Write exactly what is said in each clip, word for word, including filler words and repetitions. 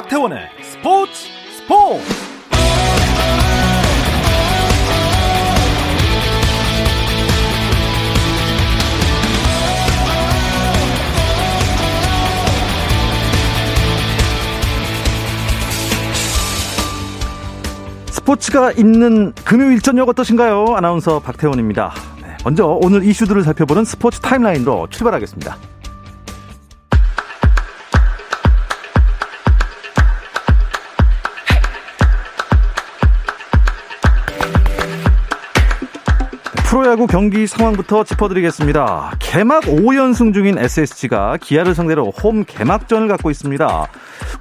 박태원의 스포츠 스포츠 스포츠가 있는 금요일 저녁 어떠신가요? 아나운서 박태원입니다. 먼저 오늘 이슈들을 살펴보는 스포츠 타임라인으로 출발하겠습니다. 프로야구 경기 상황부터 짚어드리겠습니다. 개막 오 연승 중인 에스에스지가 기아를 상대로 홈 개막전을 갖고 있습니다.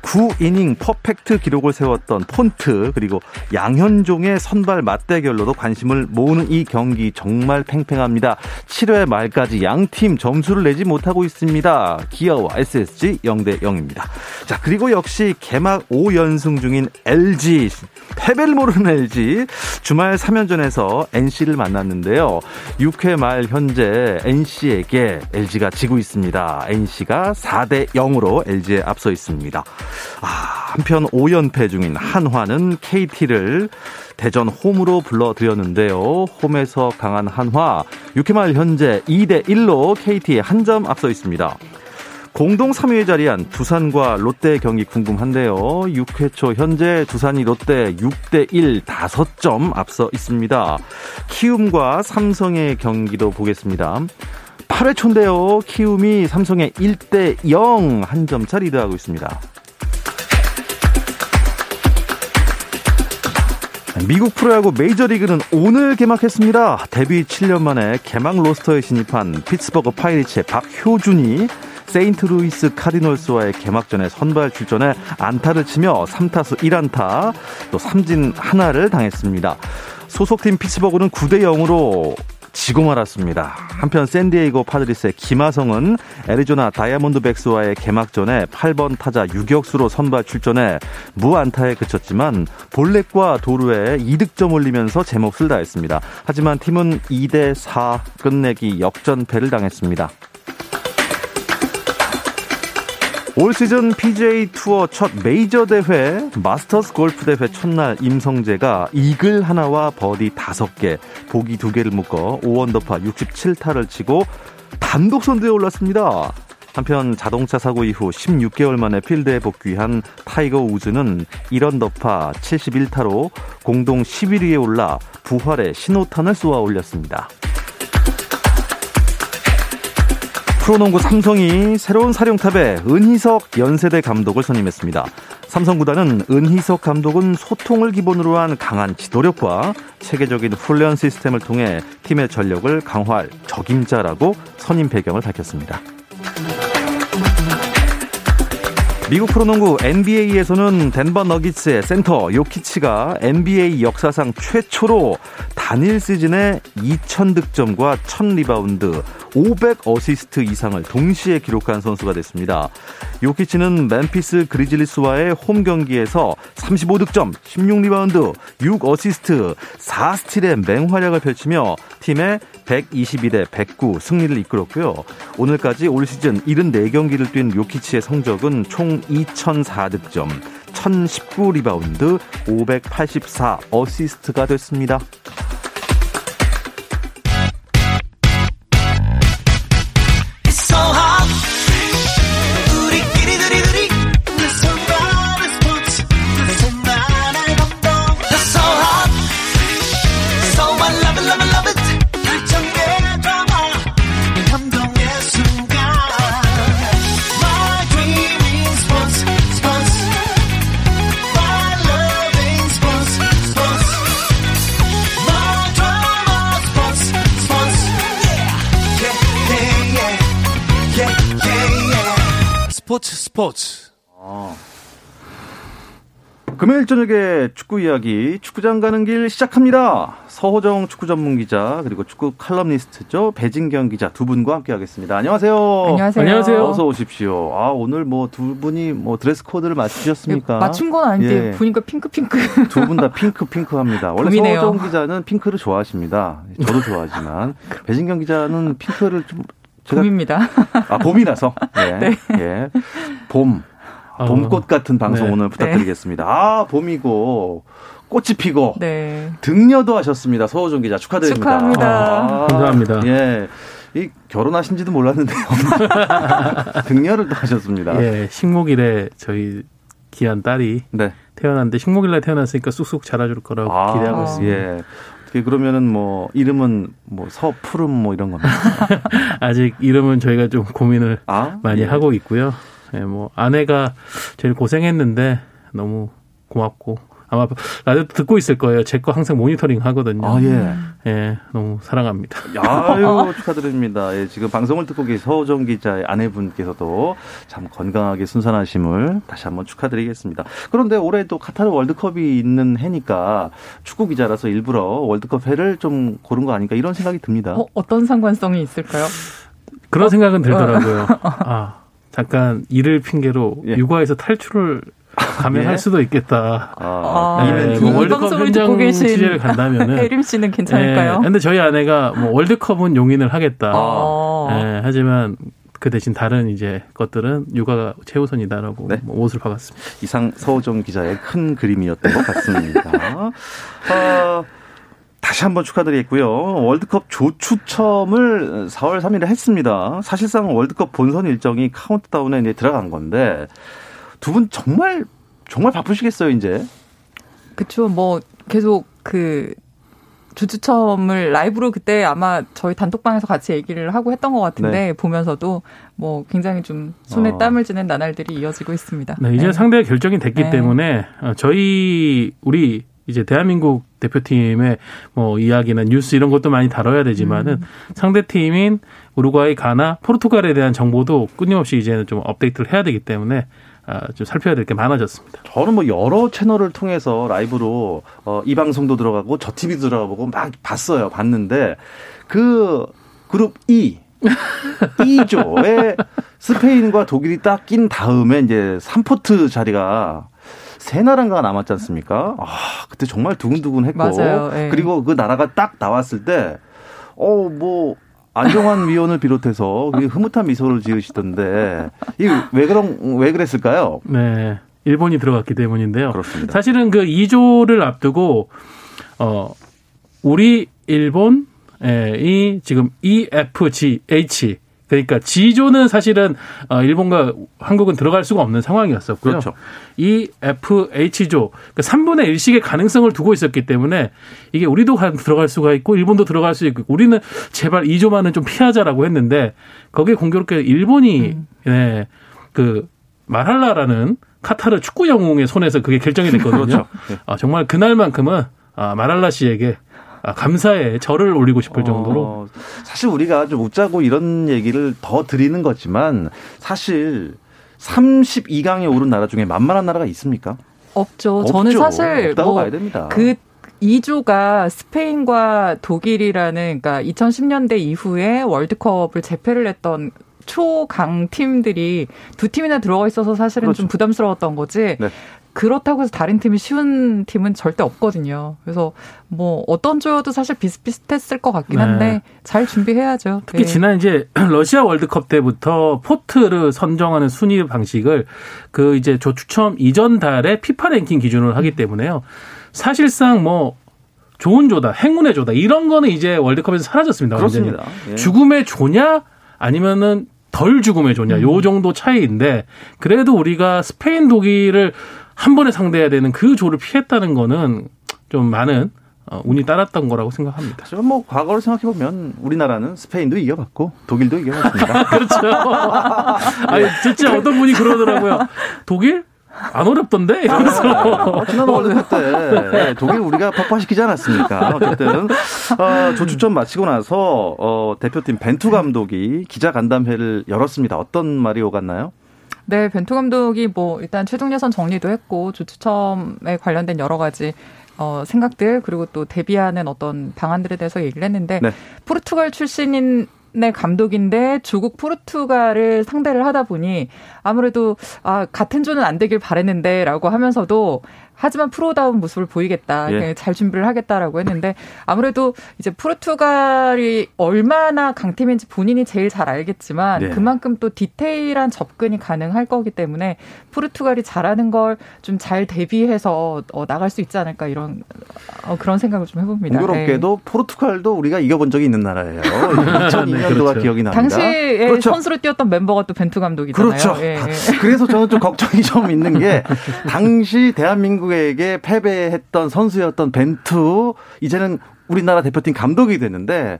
구 이닝 퍼펙트 기록을 세웠던 폰트 그리고 양현종의 선발 맞대결로도 관심을 모으는 이 경기 정말 팽팽합니다. 칠 회 말까지 양팀 점수를 내지 못하고 있습니다. 기아와 에스에스지 영 대 영입니다. 자, 그리고 역시 개막 오 연승 중인 엘지, 패배를 모르는 엘지, 주말 삼 연전에서 엔씨를 만났는데 육 회 말 현재 엔씨에게 엘지가 지고 있습니다. 엔씨가 사 대 영으로 엘지에 앞서 있습니다. 아, 한편 오 연패 중인 한화는 케이티를 대전 홈으로 불러들였는데요. 홈에서 강한 한화, 육 회 말 현재 이 대 일로 케이티에 한 점 앞서 있습니다. 공동 삼 위에 자리한 두산과 롯데 경기 궁금한데요. 육 회 초 현재 두산이 롯데 육 대 일 다섯 점 앞서 있습니다. 키움과 삼성의 경기도 보겠습니다. 팔 회 초인데요. 키움이 삼성에 일 대 영 한 점 차 리드하고 있습니다. 미국 프로야구 메이저리그는 오늘 개막했습니다. 데뷔 칠 년 만에 개막 로스터에 진입한 피츠버그 파이리츠의 박효준이 세인트루이스 카디널스와의 개막전에 선발 출전해 안타를 치며 삼 타수 일 안타 또 삼진 하나를 당했습니다. 소속팀 피츠버그는 구 대 영으로 지고 말았습니다. 한편 샌디에이고 파드리스의 김하성은 애리조나 다이아몬드백스와의 개막전에 팔 번 타자 유격수로 선발 출전해 무안타에 그쳤지만 볼넷과 도루에 이 득점 올리면서 제 몫을 다했습니다. 하지만 팀은 이 대 사 끝내기 역전패를 당했습니다. 올 시즌 피지에이 투어 첫 메이저 대회 마스터스 골프 대회 첫날 임성재가 이글 하나와 버디 다섯 개, 보기 두 개를 묶어 오 언더파 육십칠 타를 치고 단독 선두에 올랐습니다. 한편 자동차 사고 이후 십육 개월 만에 필드에 복귀한 타이거 우즈는 일 언더파 칠십일 타로 공동 십일 위에 올라 부활의 신호탄을 쏘아 올렸습니다. 프로농구 삼성이 새로운 사령탑에 은희석 연세대 감독을 선임했습니다. 삼성 구단은 은희석 감독은 소통을 기본으로 한 강한 지도력과 체계적인 훈련 시스템을 통해 팀의 전력을 강화할 적임자라고 선임 배경을 밝혔습니다. 미국 프로농구 엔비에이에서는 덴버 너깃츠의 센터 요키치가 엔비에이 역사상 최초로 단일 시즌에 이천 득점과 천 리바운드, 오백 어시스트 이상을 동시에 기록한 선수가 됐습니다. 요키치는 멤피스 그리즐리스와의 홈 경기에서 삼십오 득점, 십육 리바운드, 육 어시스트, 사 스틸의 맹활약을 펼치며 팀의 백이십이 대 백구 승리를 이끌었고요. 오늘까지 올 시즌 칠십사 경기를 뛴 요키치의 성적은 총 이천사 득점, 천십구 리바운드, 오백팔십사 어시스트가 됐습니다. 스포츠 스포츠 아. 금요일 저녁에 축구 이야기, 축구장 가는 길 시작합니다. 서호정 축구 전문 기자 그리고 축구 칼럼니스트죠, 배진경 기자 두 분과 함께하겠습니다. 안녕하세요. 안녕하세요. 안녕하세요. 어서 오십시오. 아, 오늘 뭐 두 분이 뭐 드레스 코드를 맞추셨습니까? 맞춘 건 아닌데 예. 보니까 핑크 핑크. 두 분 다 핑크 핑크합니다. 원래 봄이네요. 서호정 기자는 핑크를 좋아하십니다. 저도 좋아하지만 배진경 기자는 핑크를 좀. 봄입니다. 아, 봄이라서. 네. 네. 예. 봄. 어. 봄꽃 같은 방송 네. 오늘 부탁드리겠습니다. 네. 아, 봄이고 꽃이 피고 네. 등려도 하셨습니다. 서호정 기자 축하드립니다. 축하합니다. 아, 감사합니다. 예. 이 결혼하신지도 몰랐는데요. 등려를 또 하셨습니다. 예, 식목일에 저희 기한 딸이 네. 태어났는데 식목일날 태어났으니까 쑥쑥 자라줄 거라고 아, 기대하고 있습니다. 예. 어떻게 그러면은 뭐 이름은 뭐 서푸름 뭐 이런 겁니다. 아직 이름은 저희가 좀 고민을 아? 많이 예. 하고 있고요. 예, 뭐 아내가 제일 고생했는데 너무 고맙고. 아마 라디오 듣고 있을 거예요. 제 거 항상 모니터링 하거든요. 아, 예. 예, 너무 사랑합니다. 아유, 축하드립니다. 예, 지금 방송을 듣고 계신 서호정 기자의 아내분께서도 참 건강하게 순산하심을 다시 한번 축하드리겠습니다. 그런데 올해 또 카타르 월드컵이 있는 해니까 축구 기자라서 일부러 월드컵 해를 좀 고른 거 아닌가 이런 생각이 듭니다. 어, 어떤 상관성이 있을까요? 그런 어? 생각은 들더라고요. 아, 잠깐 일을 핑계로 예. 육아에서 탈출을 감행할 예? 수도 있겠다. 아, 아, 네. 뭐 월드컵 현장 취재를 간다면은 예림 씨는 괜찮을까요? 그런데 예, 저희 아내가 뭐 월드컵은 용인을 하겠다. 아. 예, 하지만 그 대신 다른 이제 것들은 육아가 최우선이다라고 네? 뭐 옷을 박았습니다. 이상 서호정 기자의 큰 그림이었던 것 같습니다. 어, 다시 한번 축하드리겠고요. 월드컵 조추첨을 사월 삼일에 했습니다. 사실상 월드컵 본선 일정이 카운트다운에 이제 들어간 건데. 두 분 정말 정말 바쁘시겠어요 이제. 그렇죠. 뭐 계속 그 주추첨을 라이브로 그때 아마 저희 단톡방에서 같이 얘기를 하고 했던 것 같은데 네. 보면서도 뭐 굉장히 좀 손에 어. 땀을 쥐는 나날들이 이어지고 있습니다. 네, 이제 네. 상대가 결정이 됐기 네. 때문에 저희 우리 이제 대한민국 대표팀의 뭐 이야기나 뉴스 이런 것도 많이 다뤄야 되지만은 음. 상대 팀인 우루과이, 가나, 포르투갈에 대한 정보도 끊임없이 이제는 좀 업데이트를 해야 되기 때문에. 아, 좀 살펴야 될 게 많아졌습니다. 저는 뭐 여러 채널을 통해서 라이브로 어, 이 방송도 들어가고 저 티비도 들어가보고 막 봤어요. 봤는데 그 그룹 E, E조에 스페인과 독일이 딱 낀 다음에 이제 삼 포트 자리가 세 나라가 남았지 않습니까? 아, 그때 정말 두근두근했고 맞아요, 그리고 그 나라가 딱 나왔을 때 어, 뭐 안정환 위원을 비롯해서 흐뭇한 미소를 지으시던데 이게 왜 그런 왜 그랬을까요? 네, 일본이 들어갔기 때문인데요. 그렇습니다. 사실은 그 이 조를 앞두고 어 우리 일본이 지금 E, F, G, H 그러니까 G조는 사실은 일본과 한국은 들어갈 수가 없는 상황이었었고요. 그렇죠. E, F, H조 그러니까 삼분의 일씩의 가능성을 두고 있었기 때문에 이게 우리도 들어갈 수가 있고 일본도 들어갈 수 있고 우리는 제발 이 조만은 좀 피하자라고 했는데 거기에 공교롭게 일본이 음. 네, 그 마랄라라는 카타르 축구 영웅의 손에서 그게 결정이 됐거든요. 그렇죠. 네. 아, 정말 그날만큼은 아, 마랄라 씨에게 아, 감사의 절을 올리고 싶을 정도로 어, 사실 우리가 좀 웃자고 이런 얘기를 더 드리는 거지만 사실 삼십이 강에 오른 나라 중에 만만한 나라가 있습니까? 없죠. 없죠. 저는 사실 없다고 뭐 봐야 됩니다. 그 이 조가 스페인과 독일이라는 그러니까 이천십 년대 이후에 월드컵을 재패를 했던 초강 팀들이 두 팀이나 들어가 있어서 사실은 그렇죠. 좀 부담스러웠던 거지. 네. 그렇다고 해서 다른 팀이 쉬운 팀은 절대 없거든요. 그래서 뭐 어떤 조여도 사실 비슷비슷했을 것 같긴 한데 네. 잘 준비해야죠. 특히 네. 지난 이제 러시아 월드컵 때부터 포트를 선정하는 순위 방식을 그 이제 조 추첨 이전 달에 피파 랭킹 기준으로 하기 때문에요. 사실상 뭐 좋은 조다, 행운의 조다 이런 거는 이제 월드컵에서 사라졌습니다. 그렇습니다. 예. 죽음의 조냐 아니면은 덜 죽음의 조냐 음. 요 정도 차이인데 그래도 우리가 스페인 독일을 한 번에 상대해야 되는 그 조를 피했다는 거는 좀 많은 운이 따랐던 거라고 생각합니다. 사실 뭐 과거를 생각해보면 우리나라는 스페인도 이겨봤고 독일도 이겨봤습니다. 그렇죠. 아니, 진짜 어떤 분이 그러더라고요. 독일? 안 어렵던데? 이러면서. 지난 월드컵 때 독일 우리가 폭파시키지 않았습니까? 어쨌든 어, 조추첨 마치고 나서 어, 대표팀 벤투 감독이 기자간담회를 열었습니다. 어떤 말이 오갔나요? 네, 벤투 감독이 뭐 일단 최종 예선 정리도 했고 조추첨에 관련된 여러 가지 어, 생각들 그리고 또 대비하는 어떤 방안들에 대해서 얘기를 했는데 네. 포르투갈 출신인 네, 감독인데 조국 포르투갈을 상대를 하다 보니 아무래도 아, 같은 조는 안 되길 바랬는데라고 하면서도 하지만 프로다운 모습을 보이겠다. 예. 잘 준비를 하겠다라고 했는데 아무래도 이제 포르투갈이 얼마나 강팀인지 본인이 제일 잘 알겠지만 예. 그만큼 또 디테일한 접근이 가능할 거기 때문에 포르투갈이 잘하는 걸 좀 잘 대비해서 어, 나갈 수 있지 않을까 이런 어, 그런 생각을 좀 해봅니다. 공교롭게도 네. 포르투갈도 우리가 이겨본 적이 있는 나라예요. 이천이 년도가 그렇죠. 기억이 납니다. 당시에 그렇죠. 선수로 뛰었던 멤버가 또 벤투 감독이잖아요. 그렇죠. 예. 그래서 저는 좀 걱정이 좀 있는 게 당시 대한민국 에게 패배했던 선수였던 벤투 이제는 우리나라 대표팀 감독이 됐는데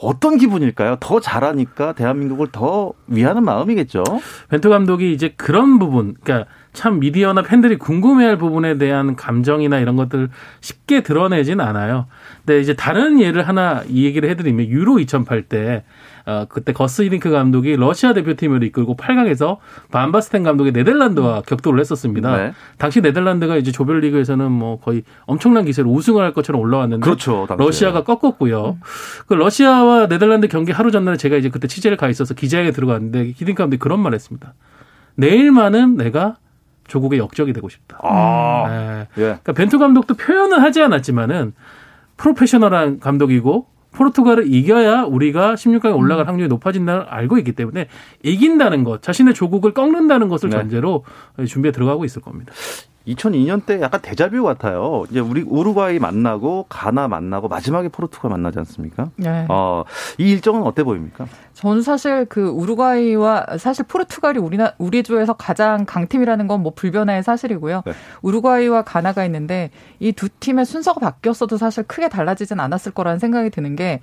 어떤 기분일까요? 더 잘하니까 대한민국을 더 위하는 마음이겠죠. 벤투 감독이 이제 그런 부분, 그러니까 참 미디어나 팬들이 궁금해할 부분에 대한 감정이나 이런 것들 쉽게 드러내진 않아요. 근데 이제 다른 예를 하나 이 얘기를 해드리면 유로 이천팔 때 어, 그때 거스 히딩크 감독이 러시아 대표팀을 이끌고 팔 강에서 반바스텐 감독의 네덜란드와 격돌을 했었습니다. 네. 당시 네덜란드가 이제 조별리그에서는 뭐 거의 엄청난 기세로 우승을 할 것처럼 올라왔는데 그렇죠, 러시아가 꺾었고요. 음. 그 러시아와 네덜란드 경기 하루 전날에 제가 이제 그때 취재를 가 있어서 기자회견에 들어갔는데 히딩크 감독이 그런 말을 했습니다. 내일만은 내가 조국의 역적이 되고 싶다. 아, 네. 예. 그러니까 벤투 감독도 표현은 하지 않았지만은 프로페셔널한 감독이고. 포르투갈을 이겨야 우리가 십육 강에 올라갈 음. 확률이 높아진다는 걸 알고 있기 때문에 이긴다는 것, 자신의 조국을 꺾는다는 것을 네. 전제로 준비에 들어가고 있을 겁니다. 이천이 년 때 약간 데자뷰 같아요. 이제 우리 우루과이 만나고 가나 만나고 마지막에 포르투갈 만나지 않습니까? 네. 어, 이 일정은 어때 보입니까? 저는 사실 그 우루과이와 사실 포르투갈이 우리나 우리 조에서 가장 강팀이라는 건 뭐 불변의 사실이고요. 네. 우루과이와 가나가 있는데 이 두 팀의 순서가 바뀌었어도 사실 크게 달라지진 않았을 거라는 생각이 드는 게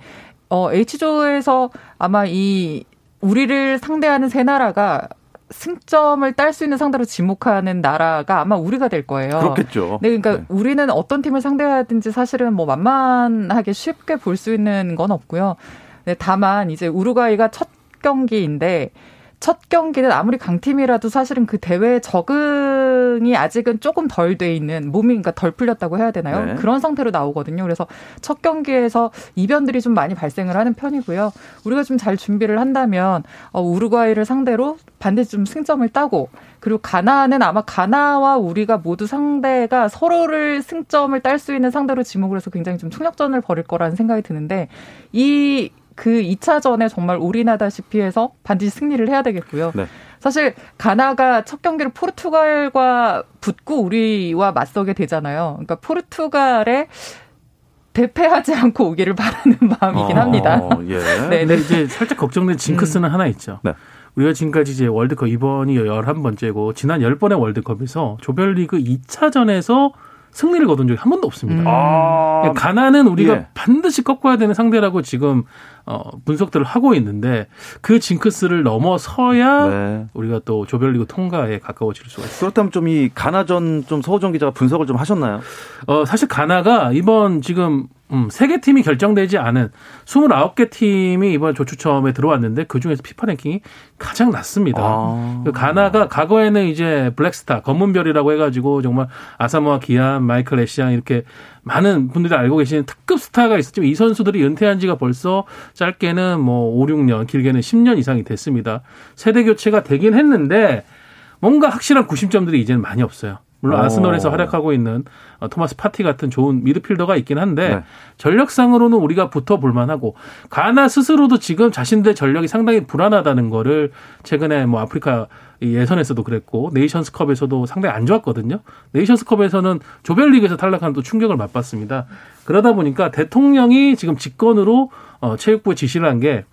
어, H조에서 아마 이 우리를 상대하는 세 나라가 승점을 딸 수 있는 상대로 지목하는 나라가 아마 우리가 될 거예요. 그렇겠죠. 네, 그러니까 네. 우리는 어떤 팀을 상대하든지 사실은 뭐 만만하게 쉽게 볼 수 있는 건 없고요. 네, 다만 이제 우루과이가 첫 경기인데 첫 경기는 아무리 강팀이라도 사실은 그 대회에 적응이 아직은 조금 덜 돼 있는 몸이 그러니까 덜 풀렸다고 해야 되나요? 네. 그런 상태로 나오거든요. 그래서 첫 경기에서 이변들이 좀 많이 발생을 하는 편이고요. 우리가 좀 잘 준비를 한다면 어, 우루과이를 상대로 반드시 좀 승점을 따고 그리고 가나는 아마 가나와 우리가 모두 상대가 서로를 승점을 딸 수 있는 상대로 지목을 해서 굉장히 좀 총력전을 벌일 거라는 생각이 드는데 이 그 이 차전에 정말 올인하다시피 해서 반드시 승리를 해야 되겠고요. 네. 사실 가나가 첫 경기를 포르투갈과 붙고 우리와 맞서게 되잖아요. 그러니까 포르투갈에 대패하지 않고 오기를 바라는 마음이긴 어, 합니다. 예. 네, 근데 이제 살짝 걱정된 징크스는 음. 하나 있죠. 네. 우리가 지금까지 이제 월드컵 이번이 열한 번째고 지난 열 번의 월드컵에서 조별리그 이 차전에서 승리를 거둔 적이 한 번도 없습니다. 음. 아, 가나는 우리가 예. 반드시 꺾어야 되는 상대라고 지금 어, 분석들을 하고 있는데 그 징크스를 넘어서야 네. 우리가 또 조별리그 통과에 가까워질 수가 있습니다. 그렇다면 좀 이 가나전 좀 서호정 기자가 분석을 좀 하셨나요? 어, 사실 가나가 이번 지금 음, 세 개 팀이 결정되지 않은 스물아홉 개 팀이 이번 조추첨에 들어왔는데 그중에서 피파 랭킹이 가장 낮습니다. 아. 가나가 과거에는 이제 블랙스타, 검은별이라고 해가지고 정말 아사모아 기안, 마이클 애시앙 이렇게 많은 분들이 알고 계시는 특급 스타가 있었지만 이 선수들이 은퇴한 지가 벌써 짧게는 뭐 오, 육 년, 길게는 십 년 이상이 됐습니다. 세대 교체가 되긴 했는데 뭔가 확실한 구심점들이 이제는 많이 없어요. 물론 오. 아스널에서 활약하고 있는 토마스 파티 같은 좋은 미드필더가 있긴 한데 네. 전력상으로는 우리가 붙어볼 만하고 가나 스스로도 지금 자신들의 전력이 상당히 불안하다는 거를 최근에 뭐 아프리카 예선에서도 그랬고 네이션스컵에서도 상당히 안 좋았거든요. 네이션스컵에서는 조별리그에서 탈락한 또 충격을 맛봤습니다. 그러다 보니까 대통령이 지금 직권으로 어, 체육부에 지시를 한 게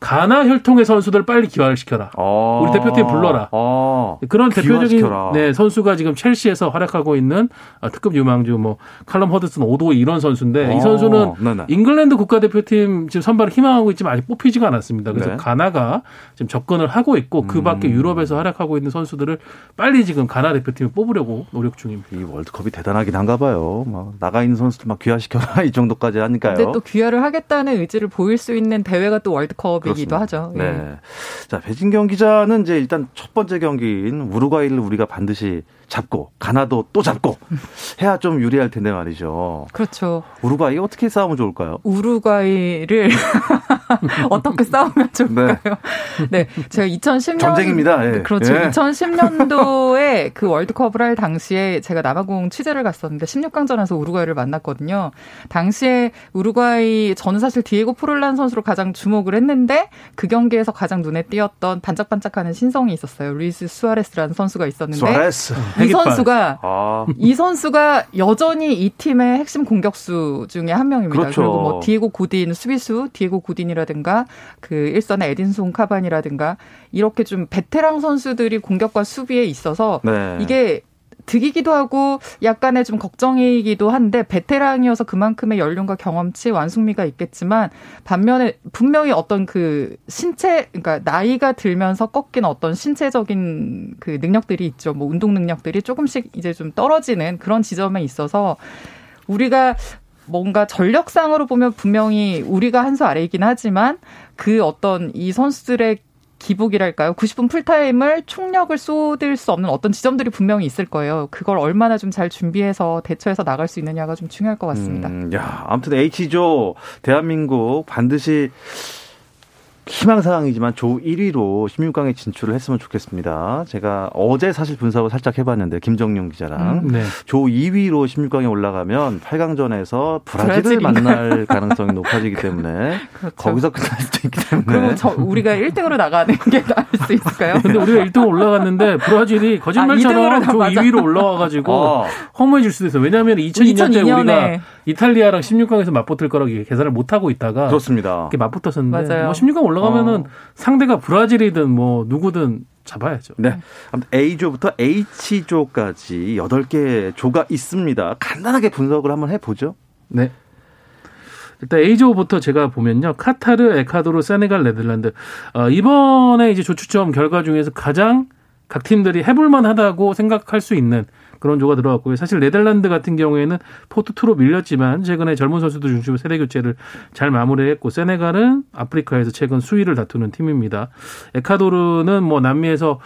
가나 혈통의 선수들 빨리 기화를 시켜라. 아~ 우리 대표팀 불러라. 아~ 그런 대표적인 네, 선수가 지금 첼시에서 활약하고 있는 아, 특급 유망주 뭐 칼럼 허드슨 오도이 이런 선수인데 아~ 이 선수는 네네. 잉글랜드 국가대표팀 지금 선발을 희망하고 있지만 아직 뽑히지가 않았습니다. 그래서 네. 가나가 지금 접근을 하고 있고 그 밖에 유럽에서 활약하고 있는 선수들을 빨리 지금 가나 대표팀에 뽑으려고 노력 중입니다. 이 월드컵이 대단하긴 한가 봐요. 막 나가 있는 선수들 막 귀화시켜라 이 정도까지 하니까요. 근데 또 귀화를 하겠다는 의지를 보일 수 있는 대회가 또 월드컵 이기도 하죠. 네. 예. 자, 배진경 기자는 이제 일단 첫 번째 경기인 우루과이를 우리가 반드시 잡고 가나도 또 잡고 해야 좀 유리할 텐데 말이죠. 그렇죠. 우루과이 어떻게 싸우면 좋을까요? 우루과이를 어떻게 싸우면 좋을까요? 네, 네 제가 이천십 년 전쟁입니다. 예. 그렇죠. 예. 이천십 년도에 그 월드컵을 할 당시에 제가 남아공 취재를 갔었는데 십육 강전에서 우루과이를 만났거든요. 당시에 우루과이 저는 사실 디에고 포를란 선수로 가장 주목을 했는데 그 경기에서 가장 눈에 띄었던 반짝반짝하는 신성이 있었어요. 루이스 수아레스라는 선수가 있었는데 수아레스. 이 선수가 아. 이 선수가 여전히 이 팀의 핵심 공격수 중에 한 명입니다. 그렇죠. 그리고 뭐 디에고 고딘 수비수 디에고 고딘이라든가 그 일선의 에딘손 카반이라든가 이렇게 좀 베테랑 선수들이 공격과 수비에 있어서 네. 이게 득이기도 하고 약간의 좀 걱정이기도 한데 베테랑이어서 그만큼의 연륜과 경험치, 완숙미가 있겠지만 반면에 분명히 어떤 그 신체, 그러니까 나이가 들면서 꺾인 어떤 신체적인 그 능력들이 있죠. 뭐 운동 능력들이 조금씩 이제 좀 떨어지는 그런 지점에 있어서 우리가 뭔가 전력상으로 보면 분명히 우리가 한 수 아래이긴 하지만 그 어떤 이 선수들의 기복이랄까요? 구십 분 풀타임을 총력을 쏟을 수 없는 어떤 지점들이 분명히 있을 거예요. 그걸 얼마나 좀 잘 준비해서 대처해서 나갈 수 있느냐가 좀 중요할 것 같습니다. 음, 야, 아무튼 H조 대한민국 반드시 희망사항이지만 조 일 위로 십육 강에 진출을 했으면 좋겠습니다. 제가 어제 사실 분석을 살짝 해봤는데 김정용 기자랑 음, 네. 조 이 위로 십육 강에 올라가면 팔 강전에서 브라질을 브라질인가요? 만날 가능성이 높아지기 때문에 그렇죠. 거기서 끝날 수도 있기 때문에 그럼 저 우리가 일 등으로 나가는 게 나을 수 있을까요? 근데 우리가 일 등으로 올라갔는데 브라질이 거짓말처럼 아, 조 맞아. 이 위로 올라와가지고 어. 허무해질 수도 있어요. 왜냐하면 이천이 년도에 이천이 년에 우리가 이탈리아랑 십육 강에서 맞붙을 거라고 계산을 못하고 있다가 그렇습니다. 이렇게 맞붙었었는데 맞아요. 뭐 십육 강 올라 올라가면은 어. 상대가 브라질이든 뭐 누구든 잡아야죠. 네. 아무튼 A조부터 H조까지 여덟 개 조가 있습니다. 간단하게 분석을 한번 해보죠. 네. 일단 A조부터 제가 보면요. 카타르, 에콰도르, 세네갈, 네덜란드. 어, 이번에 이제 조 추첨 결과 중에서 가장 각 팀들이 해볼만 하다고 생각할 수 있는 그런 조가 들어왔고요. 사실 네덜란드 같은 경우에는 포트 이로 밀렸지만 최근에 젊은 선수들 중심으로 세대 교체를 잘 마무리했고 세네갈은 아프리카에서 최근 수위를 다투는 팀입니다. 에콰도르는 뭐 남미에서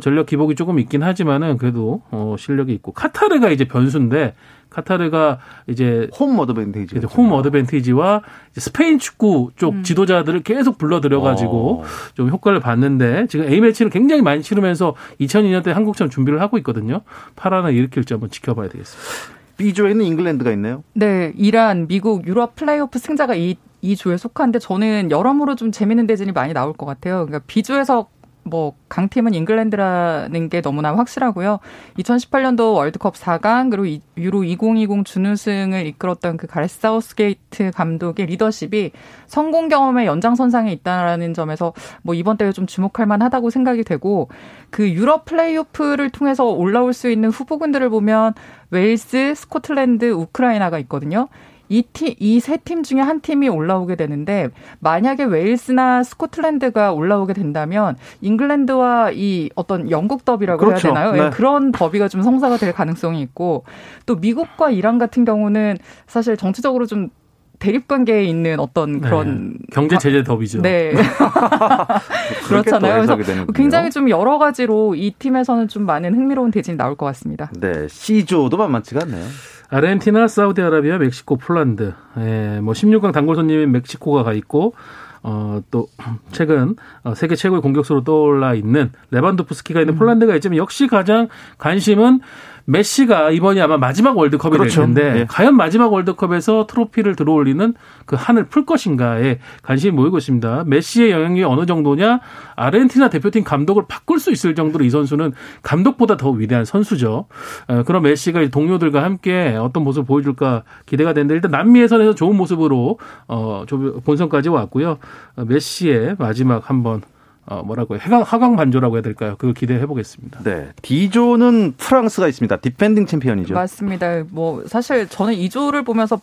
전력 기복이 조금 있긴 하지만은 그래도 어 실력이 있고 카타르가 이제 변수인데 카타르가 이제 홈 어드밴티지, 이제 홈 어드밴티지와 이제 스페인 축구 쪽 음. 지도자들을 계속 불러 들여가지고 어. 좀 효과를 봤는데 지금 A 매치를 굉장히 많이 치르면서 이천이 년대 한국처럼 준비를 하고 있거든요. 파란을 일으킬지 한번 지켜봐야 되겠습니다. B조에는 잉글랜드가 있네요. 네, 이란, 미국, 유럽 플레이오프 승자가 이 이 조에 속한데 저는 여러모로 좀 재밌는 대진이 많이 나올 것 같아요. 그러니까 B조에서 뭐 강팀은 잉글랜드라는 게 너무나 확실하고요. 이천십팔 년도 월드컵 사 강 그리고 유로 이천이십 준우승을 이끌었던 그 가레스 사우스게이트 감독의 리더십이 성공 경험의 연장선상에 있다라는 점에서 뭐 이번 대회 좀 주목할 만하다고 생각이 되고 그 유럽 플레이오프를 통해서 올라올 수 있는 후보군들을 보면 웨일스, 스코틀랜드, 우크라이나가 있거든요. 이 팀, 이 세 팀 중에 한 팀이 올라오게 되는데 만약에 웨일스나 스코틀랜드가 올라오게 된다면 잉글랜드와 이 어떤 영국 더비라고 그렇죠. 해야 되나요? 네. 그런 더비가 좀 성사가 될 가능성이 있고 또 미국과 이란 같은 경우는 사실 정치적으로 좀 대립관계에 있는 어떤 그런. 네. 경제제재 더비죠. 네. 그렇잖아요. 그래서 굉장히 좀 여러 가지로 이 팀에서는 좀 많은 흥미로운 대진이 나올 것 같습니다. 네. C조도 만만치가 않네요. 아르헨티나, 사우디아라비아, 멕시코, 폴란드. 예, 뭐 십육 강 단골 손님인 멕시코가 가 있고 어, 또 최근 세계 최고의 공격수로 떠올라 있는 레반도프스키가 있는 폴란드가 있지만 역시 가장 관심은 메시가 이번이 아마 마지막 월드컵이 그렇죠. 될 텐데 예. 과연 마지막 월드컵에서 트로피를 들어올리는 그 한을 풀 것인가에 관심이 모이고 있습니다. 메시의 영향력이 어느 정도냐? 아르헨티나 대표팀 감독을 바꿀 수 있을 정도로 이 선수는 감독보다 더 위대한 선수죠. 그럼 메시가 동료들과 함께 어떤 모습을 보여줄까 기대가 되는데 일단 남미 예선에서 좋은 모습으로 본선까지 왔고요. 메시의 마지막 한번 어, 뭐라고 해요? 하강, 하강 반조라고 해야 될까요? 그걸 기대해 보겠습니다. 네. D조는 프랑스가 있습니다. 디펜딩 챔피언이죠. 맞습니다. 뭐, 사실 저는 이 조를 보면서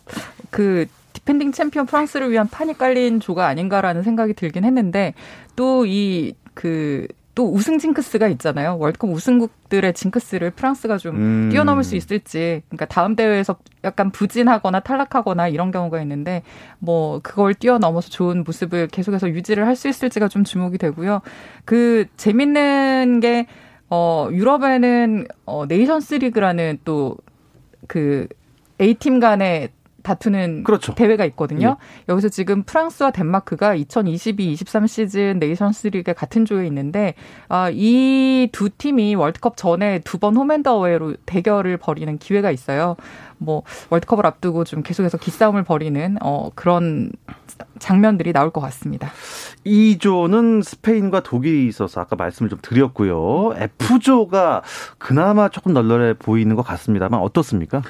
그 디펜딩 챔피언 프랑스를 위한 판이 깔린 조가 아닌가라는 생각이 들긴 했는데 또 이 그, 또 우승 징크스가 있잖아요. 월드컵 우승국들의 징크스를 프랑스가 좀 음. 뛰어넘을 수 있을지. 그러니까 다음 대회에서 약간 부진하거나 탈락하거나 이런 경우가 있는데 뭐 그걸 뛰어넘어서 좋은 모습을 계속해서 유지를 할 수 있을지가 좀 주목이 되고요. 그 재밌는 게 어 유럽에는 어 네이션스 리그라는 또 그 A팀 간의 다투는 그렇죠. 대회가 있거든요. 예. 여기서 지금 프랑스와 덴마크가 이천이십이 이십삼 시즌 네이션스 리그에 같은 조에 있는데 아, 이 두 팀이 월드컵 전에 두 번 홈앤더웨이로 대결을 벌이는 기회가 있어요. 뭐 월드컵을 앞두고 좀 계속해서 기싸움을 벌이는 어, 그런 장면들이 나올 것 같습니다. 이 조는 스페인과 독일이 있어서 아까 말씀을 좀 드렸고요. F조가 그나마 조금 널널해 보이는 것 같습니다만 어떻습니까?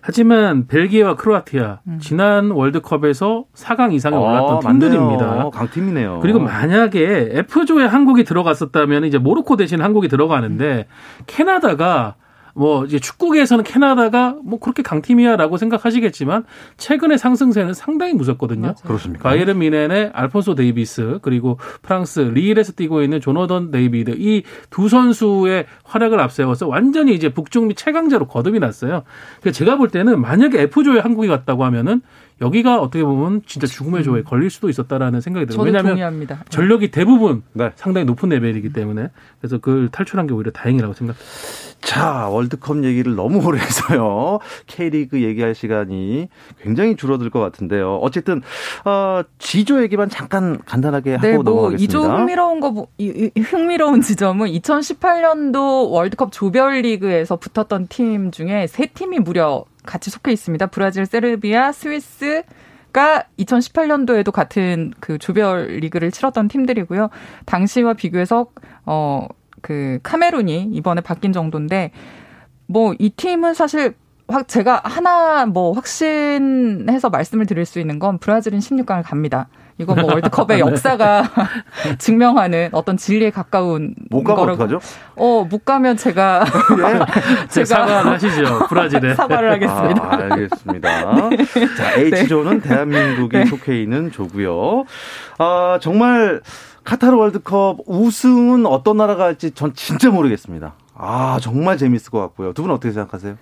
하지만 벨기에와 크로아티아 음. 지난 월드컵에서 사 강 이상에 어, 올랐던 팀들입니다. 맞네요. 강팀이네요. 그리고 만약에 F조에 한국이 들어갔었다면 이제 모로코 대신 한국이 들어가는데 음. 캐나다가 뭐 이제 축구계에서는 캐나다가 뭐 그렇게 강팀이야라고 생각하시겠지만 최근의 상승세는 상당히 무섭거든요. 그렇습니까? 바이에른 뮌헨의 알폰소 데이비스 그리고 프랑스 리일에서 뛰고 있는 조너던 데이비드 이 두 선수의 활약을 앞세워서 완전히 이제 북중미 최강자로 거듭이 났어요. 그래서 제가 볼 때는 만약에 F조에 한국이 갔다고 하면은 여기가 어떻게 보면 진짜 죽음의 조에 걸릴 수도 있었다라는 생각이 들어요. 왜냐하면 동의합니다. 전력이 대부분 네. 상당히 높은 레벨이기 때문에 그래서 그걸 탈출한 게 오히려 다행이라고 생각합니다. 자, 월드컵 얘기를 너무 오래 해서요. K리그 얘기할 시간이 굉장히 줄어들 것 같은데요. 어쨌든 어, G조 얘기만 잠깐 간단하게 네, 하고 뭐 넘어가겠습니다. 이 조 흥미로운 거 흥미로운 지점은 이천십팔 년도 월드컵 조별리그에서 붙었던 팀 중에 세 팀이 무려 같이 속해 있습니다. 브라질, 세르비아, 스위스가 이천십팔 년도에도 같은 그 조별 리그를 치렀던 팀들이고요. 당시와 비교해서 어 그 카메룬이 이번에 바뀐 정도인데 뭐 이 팀은 사실 확 제가 하나 뭐 확신해서 말씀을 드릴 수 있는 건 브라질은 십육 강을 갑니다. 이거 뭐 월드컵의 역사가 증명하는 어떤 진리에 가까운 못 가면 거라고. 어떡하죠? 어, 못 가면 제가 예? 제가 사과를 하시죠. 브라질에 사과를 하겠습니다. 아, 알겠습니다. 네. 자, H조는 네. 대한민국이 네. 속해 있는 조고요. 아, 정말 카타르 월드컵 우승은 어떤 나라가 할지 전 진짜 모르겠습니다. 아, 정말 재밌을 것 같고요. 두 분 어떻게 생각하세요?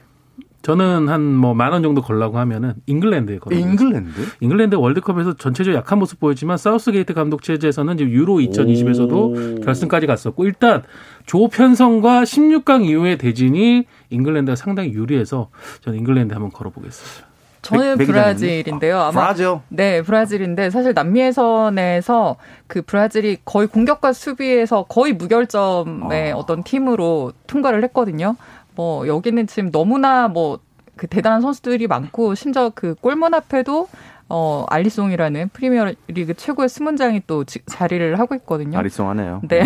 저는 한 뭐 만 원 정도 걸라고 하면은 잉글랜드에 걸어요. 잉글랜드? 잉글랜드 월드컵에서 전체적으로 약한 모습 보였지만 사우스게이트 감독 체제에서는 지금 유로 이천이십에서도 오. 결승까지 갔었고 일단 조 편성과 십육 강 이후의 대진이 잉글랜드가 상당히 유리해서 저는 잉글랜드 한번 걸어보겠습니다. 저는 백, 브라질인데요. 아마 브라질. 네, 브라질인데 사실 남미 예선에서 그 브라질이 거의 공격과 수비에서 거의 무결점의 어. 어떤 팀으로 통과를 했거든요. 뭐 여기는 지금 너무나 뭐 그 대단한 선수들이 많고 심지어 그 골문 앞에도 어 알리송이라는 프리미어리그 최고의 수문장이 또 지, 자리를 하고 있거든요. 알리송하네요. 네.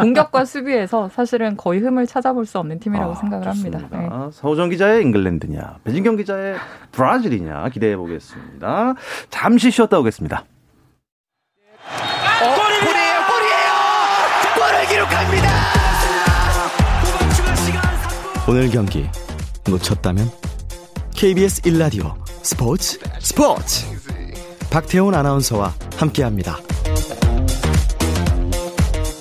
공격과 수비에서 사실은 거의 흠을 찾아볼 수 없는 팀이라고 아, 생각을 좋습니다. 합니다. 네. 서호정 기자의 잉글랜드냐, 배진경 기자의 브라질이냐 기대해 보겠습니다. 잠시 쉬었다 오겠습니다. 어, 골이에요, 골이에요. 골을 기록합니다. 오늘 경기 놓쳤다면 케이비에스 일 라디오 스포츠 스포츠 박태원 아나운서와 함께합니다.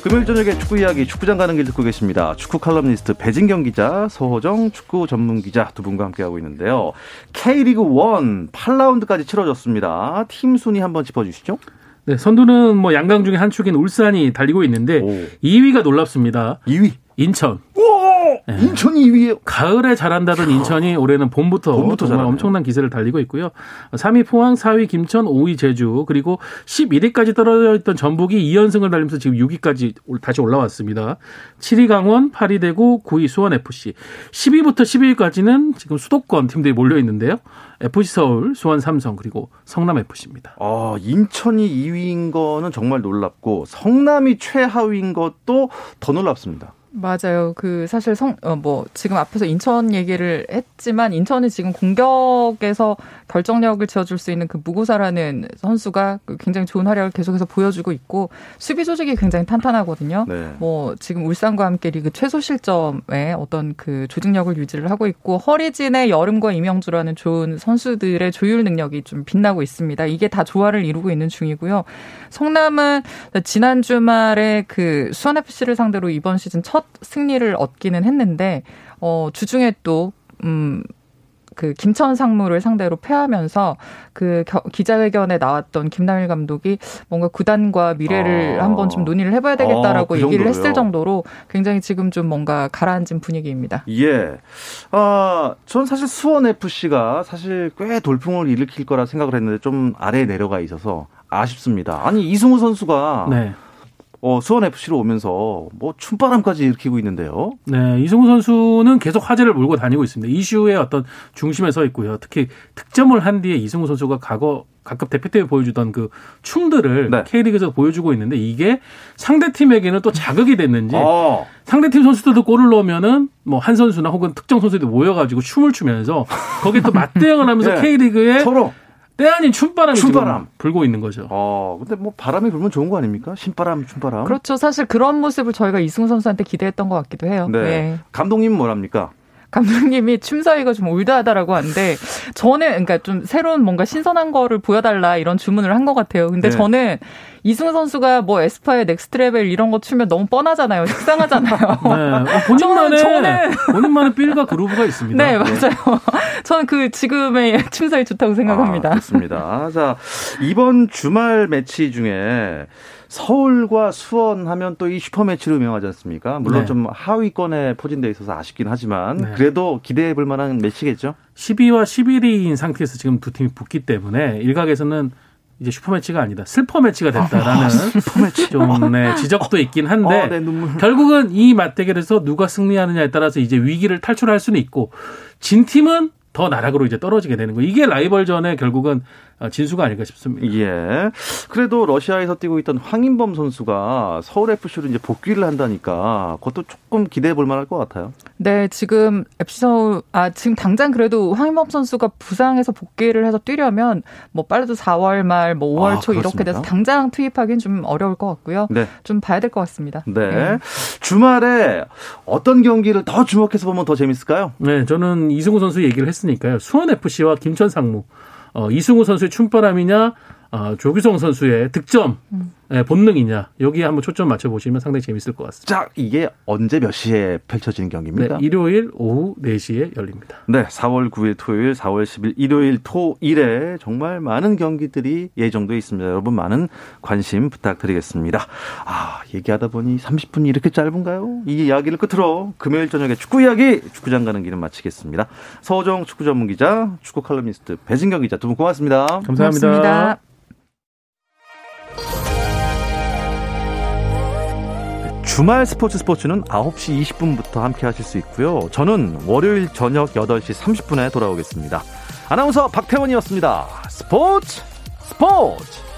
금요일 저녁에 축구 이야기 축구장 가는 길 듣고 계십니다. 축구 칼럼니스트 배진경 기자, 서호정 축구 전문 기자 두 분과 함께하고 있는데요. K리그 일 팔 라운드까지 치러졌습니다. 팀 순위 한번 짚어주시죠. 네, 선두는 뭐 양강 중에 한 축인 울산이 달리고 있는데 오. 이 위가 놀랍습니다. 이 위 인천. 오! 네. 인천이 이 위에 가을에 잘한다던 인천이 올해는 봄부터, 봄부터 정말 엄청난 기세를 달리고 있고요. 삼 위 포항, 사 위 김천, 오 위 제주 그리고 십일 위까지 떨어져 있던 전북이 이 연승을 달리면서 지금 육 위까지 다시 올라왔습니다. 칠 위 강원, 팔 위 대구, 구 위 수원에프씨 십 위부터 십이 위까지는 지금 수도권 팀들이 몰려있는데요. 에프씨 서울, 수원 삼성 그리고 성남에프씨입니다. 아, 인천이 이 위인 거는 정말 놀랍고 성남이 최하위인 것도 더 놀랍습니다. 맞아요. 그 사실 성, 어, 뭐 지금 앞에서 인천 얘기를 했지만 인천이 지금 공격에서 결정력을 지어줄 수 있는 그 무고사라는 선수가 굉장히 좋은 활약을 계속해서 보여주고 있고 수비 조직이 굉장히 탄탄하거든요. 네. 뭐 지금 울산과 함께 리그 최소 실점의 어떤 그 조직력을 유지를 하고 있고 허리진의 여름과 임영주라는 좋은 선수들의 조율 능력이 좀 빛나고 있습니다. 이게 다 조화를 이루고 있는 중이고요. 성남은 지난 주말에 그 수원에프씨를 상대로 이번 시즌 첫 승리를 얻기는 했는데 어, 주중에 또 음, 그 김천 상무를 상대로 패하면서 그 겨, 기자회견에 나왔던 김남일 감독이 뭔가 구단과 미래를 아. 한번 좀 논의를 해봐야 되겠다라고 아, 그 얘기를 했을 정도로 굉장히 지금 좀 뭔가 가라앉은 분위기입니다. 예. 아, 전 사실 수원 에프씨가 사실 꽤 돌풍을 일으킬 거라 생각을 했는데 좀 아래에 내려가 있어서 아쉽습니다. 아니 이승우 선수가. 네. 어, 수원에프씨로 오면서 뭐 춤바람까지 일으키고 있는데요. 네, 이승우 선수는 계속 화제를 몰고 다니고 있습니다. 이슈의 어떤 중심에 서 있고요. 특히 득점을 한 뒤에 이승우 선수가 과거 각각 대표팀에 보여주던 그 춤들을 네. K리그에서 보여주고 있는데 이게 상대팀에게는 또 자극이 됐는지 어. 상대팀 선수들도 골을 넣으면은 뭐 한 선수나 혹은 특정 선수들이 모여가지고 춤을 추면서 거기에 또 맞대응을 하면서 네. K리그에 서로. 때 아닌 춤바람이 춤바람. 불고 있는 거죠. 어, 근데 뭐 바람이 불면 좋은 거 아닙니까? 신바람, 춤바람. 그렇죠. 사실 그런 모습을 저희가 이승우 선수한테 기대했던 것 같기도 해요. 네. 네. 감독님은 뭐랍니까? 감독님이 춤사위가 좀 올드하다라고 하는데 저는 그러니까 좀 새로운 뭔가 신선한 거를 보여달라 이런 주문을 한 것 같아요. 근데 네. 저는 이승우 선수가 뭐 에스파의 넥스트 레벨 이런 거 추면 너무 뻔하잖아요. 식상하잖아요. 네. 본인만의, 저는, 저는 본인만의 삘과 그루브가 있습니다. 네, 맞아요. 네. 저는 그 지금의 춤사위 좋다고 생각합니다. 아, 그렇습니다. 자, 이번 주말 매치 중에 서울과 수원 하면 또 이 슈퍼매치로 유명하지 않습니까? 물론 네. 좀 하위권에 포진되어 있어서 아쉽긴 하지만 네. 그래도 기대해볼 만한 매치겠죠? 십이와 십일위인 상태에서 지금 두 팀이 붙기 때문에 일각에서는 이제 슈퍼매치가 아니다. 슬퍼매치가 됐다라는 아, 슬퍼매치. 좀, 네, 지적도 있긴 한데 아, 네, 결국은 이 맞대결에서 누가 승리하느냐에 따라서 이제 위기를 탈출할 수는 있고 진 팀은 더 나락으로 이제 떨어지게 되는 거예요. 이게 라이벌전의 결국은 진수가 아닐까 싶습니다. 예. 그래도 러시아에서 뛰고 있던 황인범 선수가 서울 에프씨로 이제 복귀를 한다니까 그것도 조금 기대해 볼 만할 것 같아요. 네, 지금 에프씨 서울 아 지금 당장 그래도 황인범 선수가 부상에서 복귀를 해서 뛰려면 뭐 빠르도 사월 말, 뭐 오월 아, 초 그렇습니까? 이렇게 돼서 당장 투입하기는 좀 어려울 것 같고요. 네. 좀 봐야 될 것 같습니다. 네. 네. 주말에 어떤 경기를 더 주목해서 보면 더 재밌을까요? 네, 저는 이승우 선수 얘기를 했습니다. 니까요. 수원 에프씨와 김천 상무, 어, 이승우 선수의 춤바람이냐, 어, 조규성 선수의 득점 음. 네, 본능이냐 여기에 한번 초점 맞춰보시면 상당히 재밌을 것 같습니다. 자, 이게 언제 몇 시에 펼쳐지는 경기입니까? 네, 일요일 오후 네시에 열립니다. 네, 사월 구일 토요일, 사월 십일 일요일 토일에 정말 많은 경기들이 예정돼 있습니다. 여러분 많은 관심 부탁드리겠습니다. 아, 얘기하다 보니 삼십 분이 이렇게 짧은가요? 이 이야기를 끝으로 금요일 저녁에 축구 이야기, 축구장 가는 길은 마치겠습니다. 서호정 축구 전문 기자, 축구 칼럼니스트 배진경 기자 두 분 고맙습니다. 감사합니다. 고맙습니다. 주말 스포츠 스포츠는 아홉시 이십분부터 함께 하실 수 있고요. 저는 월요일 저녁 여덟시 삼십분에 돌아오겠습니다. 아나운서 박태원이었습니다. 스포츠 스포츠!